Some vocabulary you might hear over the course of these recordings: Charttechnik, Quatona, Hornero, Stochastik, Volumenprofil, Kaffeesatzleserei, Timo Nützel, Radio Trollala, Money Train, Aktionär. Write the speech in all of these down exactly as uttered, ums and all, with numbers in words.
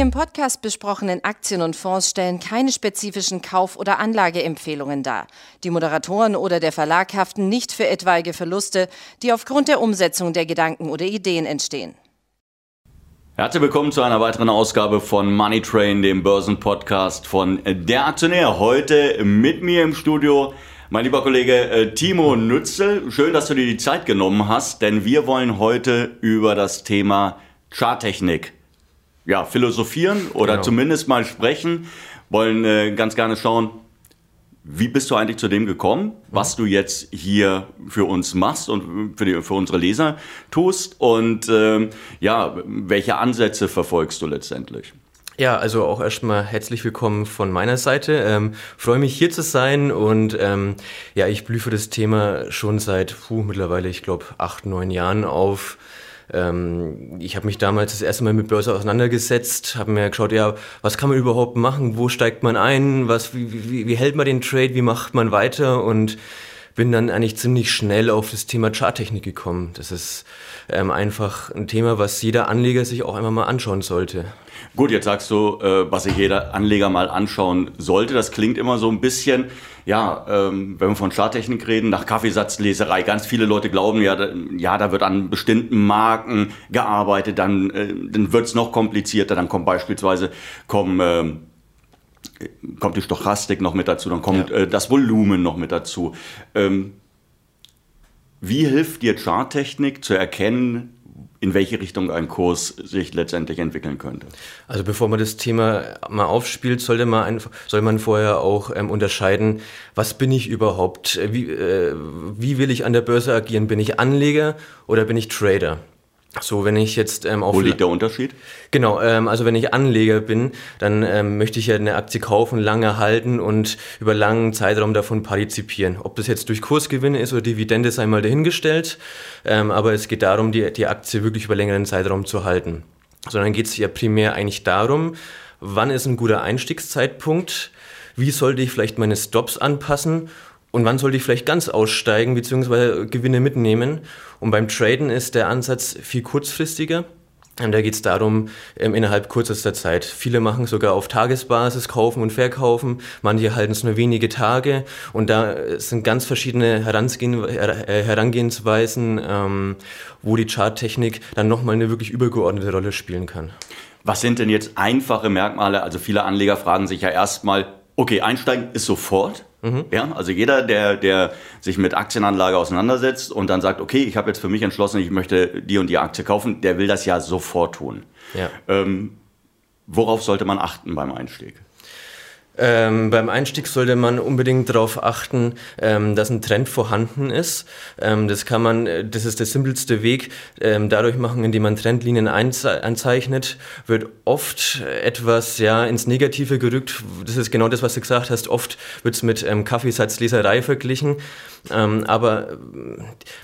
Die im Podcast besprochenen Aktien und Fonds stellen keine spezifischen Kauf- oder Anlageempfehlungen dar. Die Moderatoren oder der Verlag haften nicht für etwaige Verluste, die aufgrund der Umsetzung der Gedanken oder Ideen entstehen. Herzlich willkommen zu einer weiteren Ausgabe von Money Train, dem Börsenpodcast von der Aktionär. Heute mit mir im Studio mein lieber Kollege Timo Nützel. Schön, dass du dir die Zeit genommen hast, denn wir wollen heute über das Thema Charttechnik ja, philosophieren oder genau. zumindest mal sprechen. Wollen äh, ganz gerne schauen, wie bist du eigentlich zu dem gekommen, was du jetzt hier für uns machst und für, die, für unsere Leser tust und äh, ja, welche Ansätze verfolgst du letztendlich? Ja, also auch erstmal herzlich willkommen von meiner Seite. Ähm, freue mich hier zu sein und ähm, ja, ich blühe für das Thema schon seit puh, mittlerweile, ich glaube, acht, neun Jahren auf. Ich habe mich damals das erste Mal mit Börse auseinandergesetzt, habe mir geschaut, ja, was kann man überhaupt machen, wo steigt man ein, was, wie, wie, wie hält man den Trade, wie macht man weiter und bin dann eigentlich ziemlich schnell auf das Thema Charttechnik gekommen. Das ist ähm, einfach ein Thema, was jeder Anleger sich auch einmal mal anschauen sollte. Gut, jetzt sagst du, äh, was sich jeder Anleger mal anschauen sollte. Das klingt immer so ein bisschen, ja, ähm, wenn wir von Charttechnik reden, nach Kaffeesatzleserei. Ganz viele Leute glauben, ja, da, ja, da wird an bestimmten Marken gearbeitet, dann, äh, dann wird es noch komplizierter, dann kommt beispielsweise, kommen... Ähm, kommt die Stochastik noch mit dazu, dann kommt ja. äh, das Volumen noch mit dazu. Ähm, wie hilft dir Charttechnik zu erkennen, in welche Richtung ein Kurs sich letztendlich entwickeln könnte? Also bevor man das Thema mal aufspielt, sollte man, einfach, soll man vorher auch ähm, unterscheiden, was bin ich überhaupt? Wie, äh, wie will ich an der Börse agieren? Bin ich Anleger oder bin ich Trader? So, wenn ich jetzt ähm, auf... Wo liegt der Unterschied? Genau, ähm, also wenn ich Anleger bin, dann ähm, möchte ich ja eine Aktie kaufen, lange halten und über langen Zeitraum davon partizipieren. Ob das jetzt durch Kursgewinne ist oder Dividende, sei mal dahingestellt. Ähm, aber es geht darum, die, die Aktie wirklich über längeren Zeitraum zu halten. Sondern geht es ja primär eigentlich darum, wann ist ein guter Einstiegszeitpunkt, wie sollte ich vielleicht meine Stops anpassen und wann sollte ich vielleicht ganz aussteigen bzw. Gewinne mitnehmen? Und beim Traden ist der Ansatz viel kurzfristiger. Und da geht es darum, innerhalb kürzester Zeit. Viele machen sogar auf Tagesbasis, kaufen und verkaufen. Manche halten es nur wenige Tage. Und da sind ganz verschiedene Herangehensweisen, wo die Charttechnik dann nochmal eine wirklich übergeordnete Rolle spielen kann. Was sind denn jetzt einfache Merkmale? Also viele Anleger fragen sich ja erstmal, okay, einsteigen ist sofort. Mhm. Ja, also jeder, der, der sich mit Aktienanlage auseinandersetzt und dann sagt, okay, ich habe jetzt für mich entschlossen, ich möchte die und die Aktie kaufen, der will das ja sofort tun. Ja. Ähm, worauf sollte man achten beim Einstieg? Ähm, beim Einstieg sollte man unbedingt darauf achten, ähm, dass ein Trend vorhanden ist. Ähm, das kann man, das ist der simpelste Weg, ähm, dadurch machen, indem man Trendlinien einze- anzeichnet, wird oft etwas ja ins Negative gerückt. Das ist genau das, was du gesagt hast. Oft wird es mit ähm, Kaffeesatzleserei verglichen. Ähm, aber äh,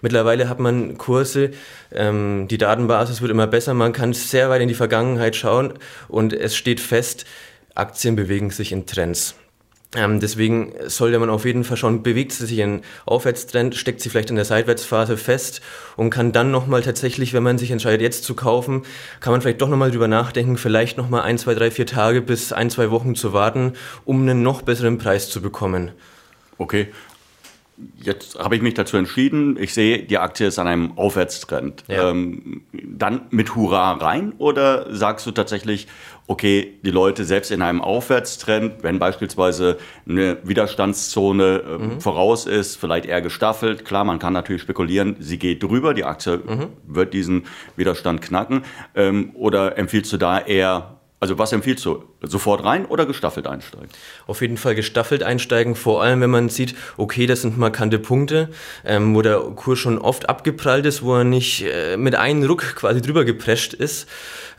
mittlerweile hat man Kurse, ähm, die Datenbasis wird immer besser. Man kann sehr weit in die Vergangenheit schauen und es steht fest, Aktien bewegen sich in Trends. Ähm, deswegen sollte man auf jeden Fall schauen, bewegt sie sich in Aufwärtstrend, steckt sie vielleicht in der Seitwärtsphase fest und kann dann nochmal tatsächlich, wenn man sich entscheidet, jetzt zu kaufen, kann man vielleicht doch nochmal drüber nachdenken, vielleicht nochmal ein, zwei, drei, vier Tage bis ein, zwei Wochen zu warten, um einen noch besseren Preis zu bekommen. Okay. Jetzt habe ich mich dazu entschieden, ich sehe, die Aktie ist an einem Aufwärtstrend. Ja. Ähm, dann mit Hurra rein oder sagst du tatsächlich, okay, die Leute selbst in einem Aufwärtstrend, wenn beispielsweise eine Widerstandszone äh, mhm. voraus ist, vielleicht eher gestaffelt, klar, man kann natürlich spekulieren, sie geht drüber, die Aktie mhm. wird diesen Widerstand knacken ähm, oder empfiehlst du da eher... Also was empfiehlst du? Sofort rein oder gestaffelt einsteigen? Auf jeden Fall gestaffelt einsteigen, vor allem wenn man sieht, okay, das sind markante Punkte, ähm, wo der Kurs schon oft abgeprallt ist, wo er nicht äh, mit einem Ruck quasi drüber geprescht ist.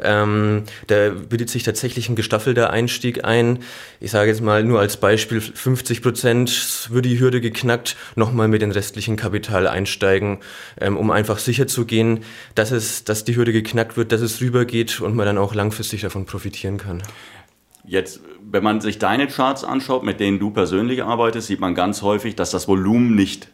Ähm, da bietet sich tatsächlich ein gestaffelter Einstieg ein. Ich sage jetzt mal nur als Beispiel, fünfzig Prozent würde die Hürde geknackt, nochmal mit dem restlichen Kapital einsteigen, ähm, um einfach sicher zu gehen, dass, es, dass die Hürde geknackt wird, dass es rübergeht und man dann auch langfristig davon profitiert. Kann. Jetzt, wenn man sich deine Charts anschaut, mit denen du persönlich arbeitest, sieht man ganz häufig, dass das Volumen nicht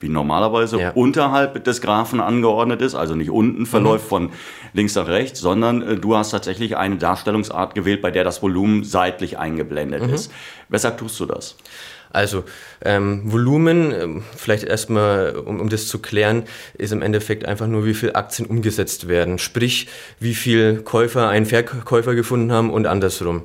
wie normalerweise ja. unterhalb des Graphen angeordnet ist, also nicht unten verläuft mhm. von links nach rechts, sondern äh, du hast tatsächlich eine Darstellungsart gewählt, bei der das Volumen seitlich eingeblendet mhm. ist. Weshalb tust du das? Also ähm, Volumen, vielleicht erstmal, um, um das zu klären, ist im Endeffekt einfach nur, wie viel Aktien umgesetzt werden. Sprich, wie viel Käufer einen Verkäufer gefunden haben und andersrum.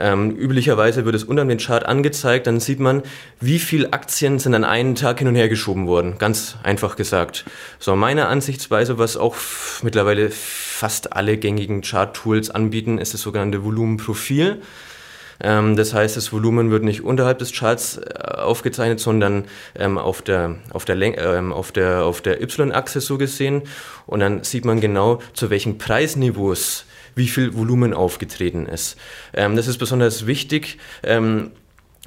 Ähm, üblicherweise wird es unterm den Chart angezeigt, dann sieht man, wie viele Aktien sind an einem Tag hin und her geschoben worden. Ganz einfach gesagt. So, meine Ansichtsweise, was auch f- mittlerweile fast alle gängigen Chart-Tools anbieten, ist das sogenannte Volumenprofil. Ähm, das heißt, das Volumen wird nicht unterhalb des Charts äh, aufgezeichnet, sondern ähm, auf der, auf der, Läng- ähm, auf der, auf der Y-Achse so gesehen. Und dann sieht man genau, zu welchen Preisniveaus wie viel Volumen aufgetreten ist. Ähm, das ist besonders wichtig, ähm,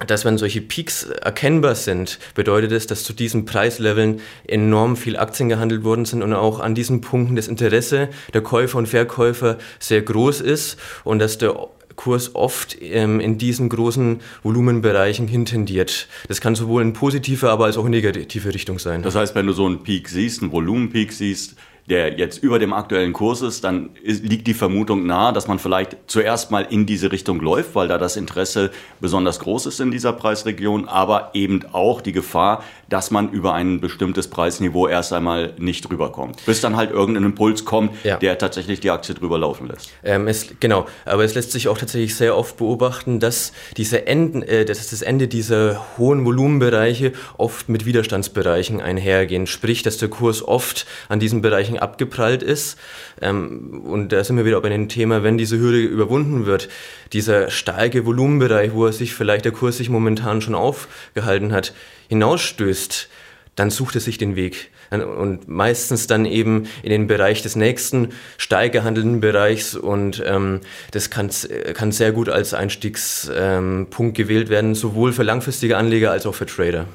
dass wenn solche Peaks erkennbar sind, bedeutet es, dass zu diesen Preisleveln enorm viel Aktien gehandelt worden sind und auch an diesen Punkten das Interesse der Käufer und Verkäufer sehr groß ist und dass der Kurs oft ähm, in diesen großen Volumenbereichen hintendiert. Das kann sowohl in positive, aber als auch in negative Richtung sein. Das heißt, wenn du so einen Peak siehst, einen Volumenpeak siehst, der jetzt über dem aktuellen Kurs ist, dann ist, liegt die Vermutung nahe, dass man vielleicht zuerst mal in diese Richtung läuft, weil da das Interesse besonders groß ist in dieser Preisregion, aber eben auch die Gefahr, dass man über ein bestimmtes Preisniveau erst einmal nicht drüber kommt, bis dann halt irgendein Impuls kommt, ja. der tatsächlich die Aktie drüber laufen lässt. Ähm, es, genau, aber es lässt sich auch tatsächlich sehr oft beobachten, dass, diese Enden, äh, dass das Ende dieser hohen Volumenbereiche oft mit Widerstandsbereichen einhergehen, sprich, dass der Kurs oft an diesen Bereichen abgeprallt ist. Und da sind wir wieder bei dem Thema, wenn diese Hürde überwunden wird, dieser starke Volumenbereich, wo er sich vielleicht der Kurs sich momentan schon aufgehalten hat, hinausstößt, dann sucht er sich den Weg. Und meistens dann eben in den Bereich des nächsten stark gehandelten Bereichs. Und ähm, das kann, kann sehr gut als Einstiegspunkt gewählt werden, sowohl für langfristige Anleger als auch für Trader.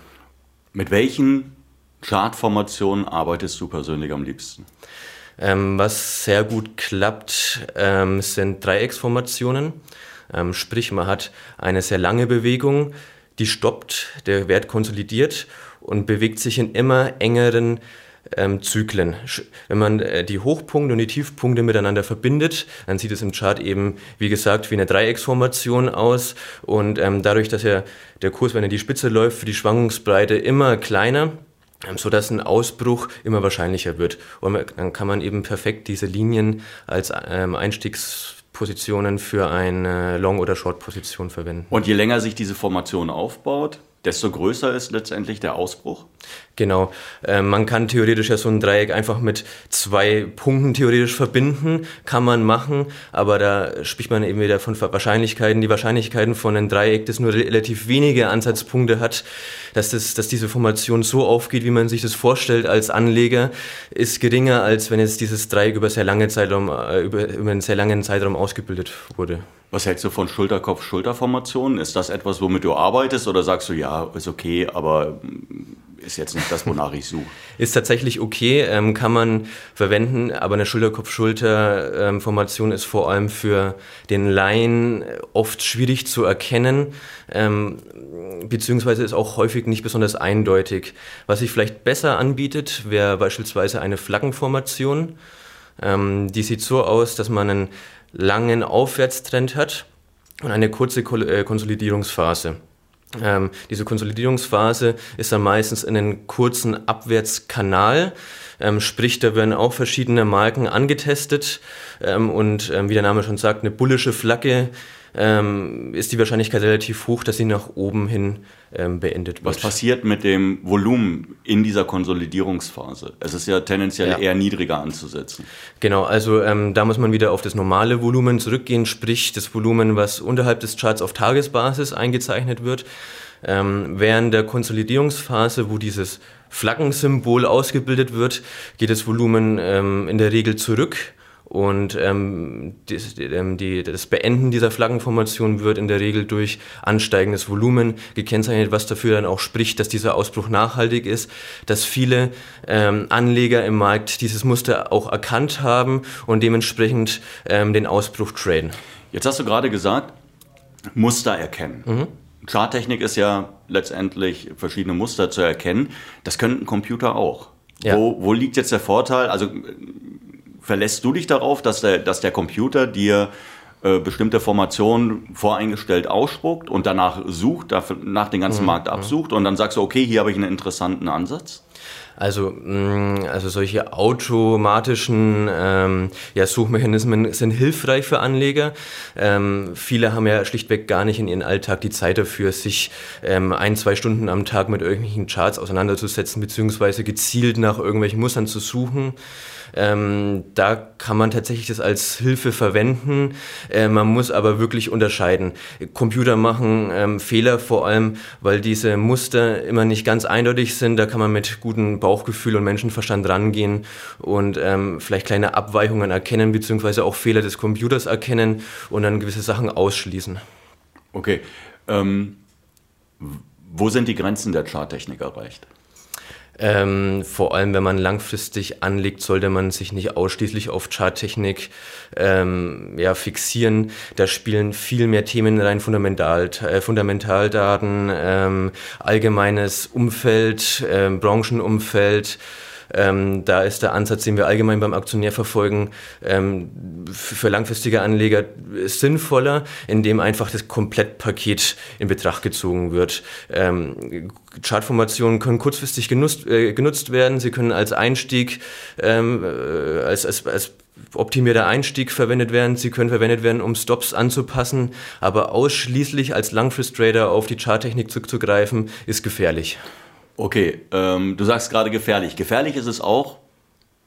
Mit welchen Chartformationen arbeitest du persönlich am liebsten? Ähm, was sehr gut klappt, ähm, sind Dreiecksformationen. Ähm, sprich, man hat eine sehr lange Bewegung, die stoppt, der Wert konsolidiert und bewegt sich in immer engeren ähm, Zyklen. Wenn man äh, die Hochpunkte und die Tiefpunkte miteinander verbindet, dann sieht es im Chart eben, wie gesagt, wie eine Dreiecksformation aus. Und ähm, dadurch, dass ja der Kurs, wenn er die Spitze läuft, für die Schwankungsbreite immer kleiner, sodass ein Ausbruch immer wahrscheinlicher wird. Und dann kann man eben perfekt diese Linien als ähm, Einstiegspositionen für eine Long- oder Short-Position verwenden. Und je länger sich diese Formation aufbaut, desto größer ist letztendlich der Ausbruch? Genau. Äh, man kann theoretisch ja so ein Dreieck einfach mit zwei Punkten theoretisch verbinden, kann man machen, aber da spricht man eben wieder von Wahrscheinlichkeiten. Die Wahrscheinlichkeiten von einem Dreieck, das nur relativ wenige Ansatzpunkte hat, dass, das, dass diese Formation so aufgeht, wie man sich das vorstellt als Anleger, ist geringer, als wenn jetzt dieses Dreieck über, sehr lange Zeitraum, äh, über, über einen sehr langen Zeitraum ausgebildet wurde. Was hältst du von Schulterkopf-Schulterformationen? Ist das etwas, womit du arbeitest, oder sagst du, ja, ist okay, aber ist jetzt nicht das, wonach ich suche? Ist tatsächlich okay, ähm, kann man verwenden, aber eine Schulterkopf-Schulter-Formation ist vor allem für den Laien oft schwierig zu erkennen, ähm, beziehungsweise ist auch häufig nicht besonders eindeutig. Was sich vielleicht besser anbietet, wäre beispielsweise eine Flaggenformation. Ähm, die sieht so aus, dass man einen langen Aufwärtstrend hat und eine kurze Konsolidierungsphase. Ähm, diese Konsolidierungsphase ist dann meistens in einem kurzen Abwärtskanal, ähm, sprich, da werden auch verschiedene Marken angetestet ähm, und ähm, wie der Name schon sagt, eine bullische Flagge ähm, ist die Wahrscheinlichkeit relativ hoch, dass sie nach oben hin ähm, beendet wird. Was passiert mit dem Volumen in dieser Konsolidierungsphase? Es ist ja tendenziell ja. eher niedriger anzusetzen. Genau, also ähm, da muss man wieder auf das normale Volumen zurückgehen, sprich das Volumen, was unterhalb des Charts auf Tagesbasis eingezeichnet wird. Ähm, während der Konsolidierungsphase, wo dieses Flaggensymbol ausgebildet wird, geht das Volumen ähm, in der Regel zurück. Und ähm, die, die, das Beenden dieser Flaggenformation wird in der Regel durch ansteigendes Volumen gekennzeichnet, was dafür dann auch spricht, dass dieser Ausbruch nachhaltig ist, dass viele ähm, Anleger im Markt dieses Muster auch erkannt haben und dementsprechend ähm, den Ausbruch traden. Jetzt hast du gerade gesagt, Muster erkennen. Mhm. Charttechnik ist ja letztendlich verschiedene Muster zu erkennen. Das können ein Computer auch. Ja. Wo, wo liegt jetzt der Vorteil? Also verlässt du dich darauf, dass der, dass der Computer dir äh, bestimmte Formationen voreingestellt ausspuckt und danach sucht, dafür, nach den ganzen mhm. Markt absucht und dann sagst du, okay, hier habe ich einen interessanten Ansatz? Also, also solche automatischen ähm, ja, Suchmechanismen sind hilfreich für Anleger. Ähm, viele haben ja schlichtweg gar nicht in ihren Alltag die Zeit dafür, sich ähm, ein, zwei Stunden am Tag mit irgendwelchen Charts auseinanderzusetzen, beziehungsweise gezielt nach irgendwelchen Mustern zu suchen. Ähm, da kann man tatsächlich das als Hilfe verwenden. Äh, man muss aber wirklich unterscheiden. Computer machen ähm, Fehler, vor allem, weil diese Muster immer nicht ganz eindeutig sind. Da kann man mit gutem Bauchgefühl und Menschenverstand rangehen und ähm, vielleicht kleine Abweichungen erkennen, beziehungsweise auch Fehler des Computers erkennen und dann gewisse Sachen ausschließen. Okay. Ähm, wo sind die Grenzen der Charttechnik erreicht? Ähm, vor allem, wenn man langfristig anlegt, sollte man sich nicht ausschließlich auf Charttechnik ähm, ja, fixieren. Da spielen viel mehr Themen rein, Fundamental, äh, Fundamentaldaten, ähm, allgemeines Umfeld, äh, Branchenumfeld. Ähm, da ist der Ansatz, den wir allgemein beim Aktionär verfolgen, ähm, für langfristige Anleger sinnvoller, indem einfach das Komplettpaket in Betracht gezogen wird. Ähm, Chartformationen können kurzfristig genutzt, äh, genutzt werden, sie können als Einstieg, ähm, als, als, als optimierter Einstieg verwendet werden, sie können verwendet werden, um Stops anzupassen, aber ausschließlich als Langfrist-Trader auf die Charttechnik zurückzugreifen, ist gefährlich. Okay, ähm, du sagst gerade gefährlich. Gefährlich ist es auch,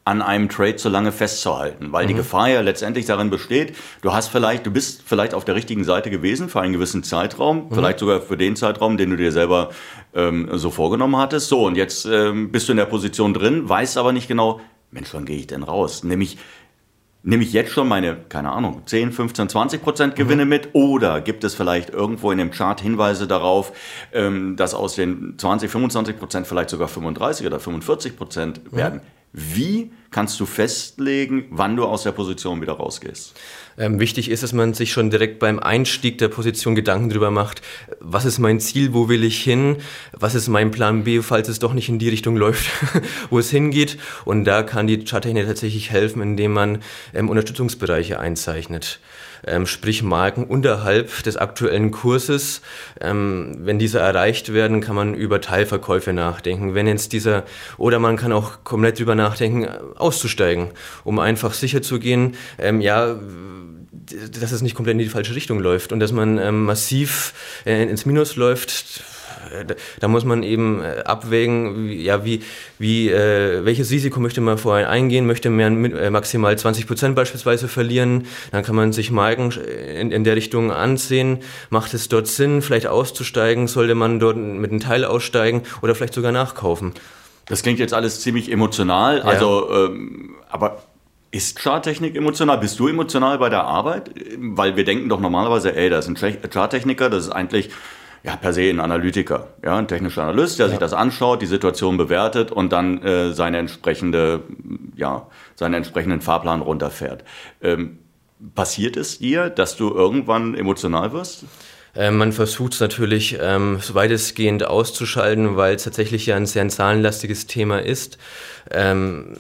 an einem Trade so lange festzuhalten, weil mhm. die Gefahr ja letztendlich darin besteht, du hast vielleicht, du bist vielleicht auf der richtigen Seite gewesen für einen gewissen Zeitraum, mhm. vielleicht sogar für den Zeitraum, den du dir selber ähm, so vorgenommen hattest. So, und jetzt ähm, bist du in der Position drin, weißt aber nicht genau, Mensch, wann gehe ich denn raus? Nämlich... Nehme ich jetzt schon meine, keine Ahnung, zehn, fünfzehn, zwanzig Prozent Gewinne mhm. mit? Oder gibt es vielleicht irgendwo in dem Chart Hinweise darauf, dass aus den zwanzig, fünfundzwanzig Prozent vielleicht sogar fünfunddreißig oder fünfundvierzig Prozent mhm. werden? Wie kannst du festlegen, wann du aus der Position wieder rausgehst? Ähm, wichtig ist, dass man sich schon direkt beim Einstieg der Position Gedanken darüber macht, was ist mein Ziel, wo will ich hin, was ist mein Plan B, falls es doch nicht in die Richtung läuft, wo es hingeht. Und da kann die Charttechnik tatsächlich helfen, indem man ähm, Unterstützungsbereiche einzeichnet. Ähm, sprich Marken unterhalb des aktuellen Kurses. Ähm, wenn diese erreicht werden, kann man über Teilverkäufe nachdenken. Wenn jetzt dieser, oder man kann auch komplett drüber nachdenken, auszusteigen, um einfach sicher zu gehen, ähm, ja, dass es nicht komplett in die falsche Richtung läuft und dass man ähm, massiv äh, ins Minus läuft. Da muss man eben abwägen, wie, ja, wie, wie, äh, welches Risiko möchte man vorher eingehen, möchte man mit, äh, maximal zwanzig Prozent beispielsweise verlieren, dann kann man sich Marken in, in der Richtung ansehen, macht es dort Sinn, vielleicht auszusteigen, sollte man dort mit einem Teil aussteigen oder vielleicht sogar nachkaufen. Das klingt jetzt alles ziemlich emotional, also, ja. ähm, aber... Ist Charttechnik emotional? Bist du emotional bei der Arbeit? Weil wir denken doch normalerweise, ey, da ist ein Charttechniker, das ist eigentlich ja per se ein Analytiker, ja, ein technischer Analyst, der ja. sich das anschaut, die Situation bewertet und dann äh, seine entsprechende, ja, seinen entsprechenden Fahrplan runterfährt. Ähm, passiert es dir, dass du irgendwann emotional wirst? Man versucht es natürlich ähm, so weitestgehend auszuschalten, weil es tatsächlich ja ein sehr zahlenlastiges Thema ist. Ähm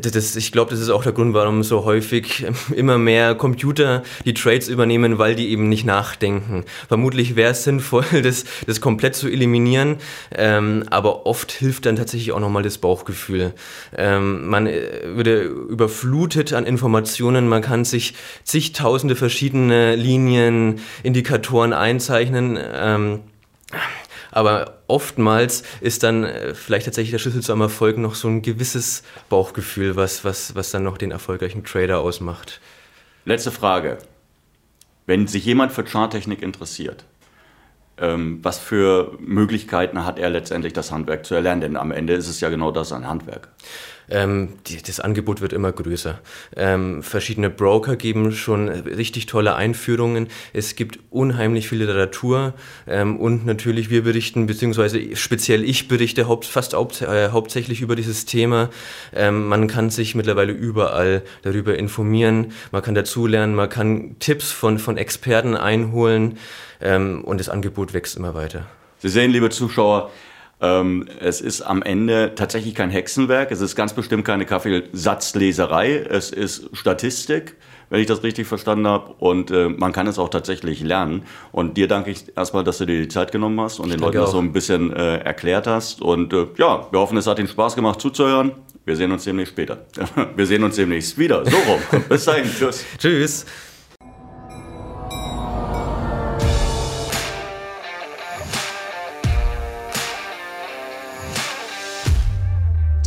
Das, ich glaube, das ist auch der Grund, warum so häufig immer mehr Computer die Trades übernehmen, weil die eben nicht nachdenken. Vermutlich wäre es sinnvoll, das, das komplett zu eliminieren, ähm, aber oft hilft dann tatsächlich auch nochmal das Bauchgefühl. Ähm, man wird überflutet an Informationen, man kann sich zigtausende verschiedene Linien, Indikatoren einzeichnen, ähm, aber oftmals ist dann vielleicht tatsächlich der Schlüssel zu einem Erfolg noch so ein gewisses Bauchgefühl, was, was, was dann noch den erfolgreichen Trader ausmacht. Letzte Frage. Wenn sich jemand für Charttechnik interessiert, ähm, was für Möglichkeiten hat er letztendlich, das Handwerk zu erlernen? Denn am Ende ist es ja genau das, ein Handwerk. ähm, die, das Angebot wird immer größer. Ähm, verschiedene Broker geben schon richtig tolle Einführungen. Es gibt unheimlich viel Literatur ähm, und natürlich wir berichten, beziehungsweise speziell ich berichte haupt, fast haupt, äh, hauptsächlich über dieses Thema. Ähm, man kann sich mittlerweile überall darüber informieren, man kann dazulernen, man kann Tipps von, von Experten einholen ähm, und das Angebot wächst immer weiter. Sie sehen, liebe Zuschauer, ähm, es ist am Ende tatsächlich kein Hexenwerk, es ist ganz bestimmt keine Kaffeesatzleserei, es ist Statistik, wenn ich das richtig verstanden habe, und äh, man kann es auch tatsächlich lernen. Und dir danke ich erstmal, dass du dir die Zeit genommen hast und ich den Leuten das so ein bisschen äh, erklärt hast. Und äh, ja, wir hoffen, es hat Ihnen Spaß gemacht zuzuhören. Wir sehen uns demnächst später. Wir sehen uns demnächst wieder. So rum. Bis dahin. Tschüss. Tschüss.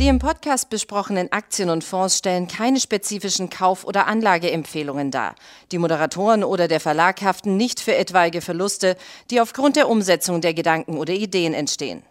Die im Podcast besprochenen Aktien und Fonds stellen keine spezifischen Kauf- oder Anlageempfehlungen dar. Die Moderatoren oder der Verlag haften nicht für etwaige Verluste, die aufgrund der Umsetzung der Gedanken oder Ideen entstehen.